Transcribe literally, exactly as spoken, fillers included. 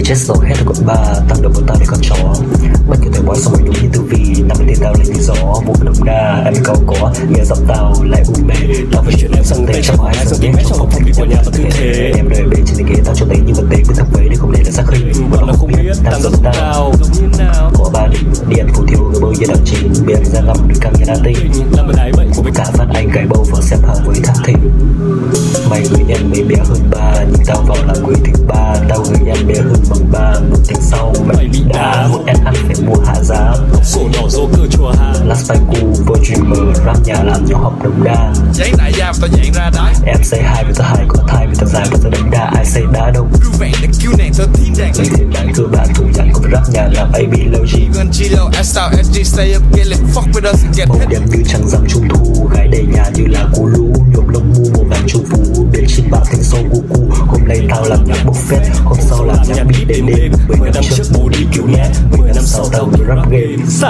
Phải chết rồi, hết ở quận ba, tao đập bọn tao để con chó. Bất cứ thời bói xong rồi đúng như tử vi. Nằm lên tao lên như gió, vụ đồng đa. Em câu có, nghe giọng tao lại u mê. Tao phải chuyển em sang đây trong hai giờ tiếng. Trong phòng đi qua nhà tao tư thế. Em rời bên trên ghế tao cho thấy những vật tế cứ thập vấy để không để là xác khinh. Bọn nó không biết, tao giọng tao có ba đỉnh, điện phủ thiếu người bơi như đảo chính. Biển ra ngầm được căng như đá tinh. Làm ở đáy bệnh của mình cả phát anh cái bầu vào xếp hàng với thác thịnh. Mày người nhân mấy bé hơn ba, nhưng tao vào là người thứ ba. Tao người nhân bé hơn bằng ba, một tiếng sau mày bị đá. Một em ăn phải mua hạ giá. Cổ nhỏ dô cơ chùa hà. Last time cool, vô dreamer, rap nhà làm nhỏ học đồng đa. Cháy đại gia và tao nhảy ra đáy. Em say hai vì tao hài có thai vì tao dài và tao đánh đa. Ai say đá đông. Rưu vẹn là cứu nàng tao thiên đàng. Lấy thiên đàng cơ bản thủ nhắn của rap nhà làm a bê lâu gì. Gần G-Low, S-Style, S G, stay up, get lit, fuck with us and get hit. Màu đẹp như trăng rằm trung thu, gái đầy nhà như là cô lũ. Nhộm lông mu màu vàng trung phú, biến trình bạo thành sâu cu cu. Hôm nay tao làm nhạc buffet, hôm sau làm nhạc beat đêm đêm. Mười năm trước bố đi cứu nhé, mười năm sau tao rap game.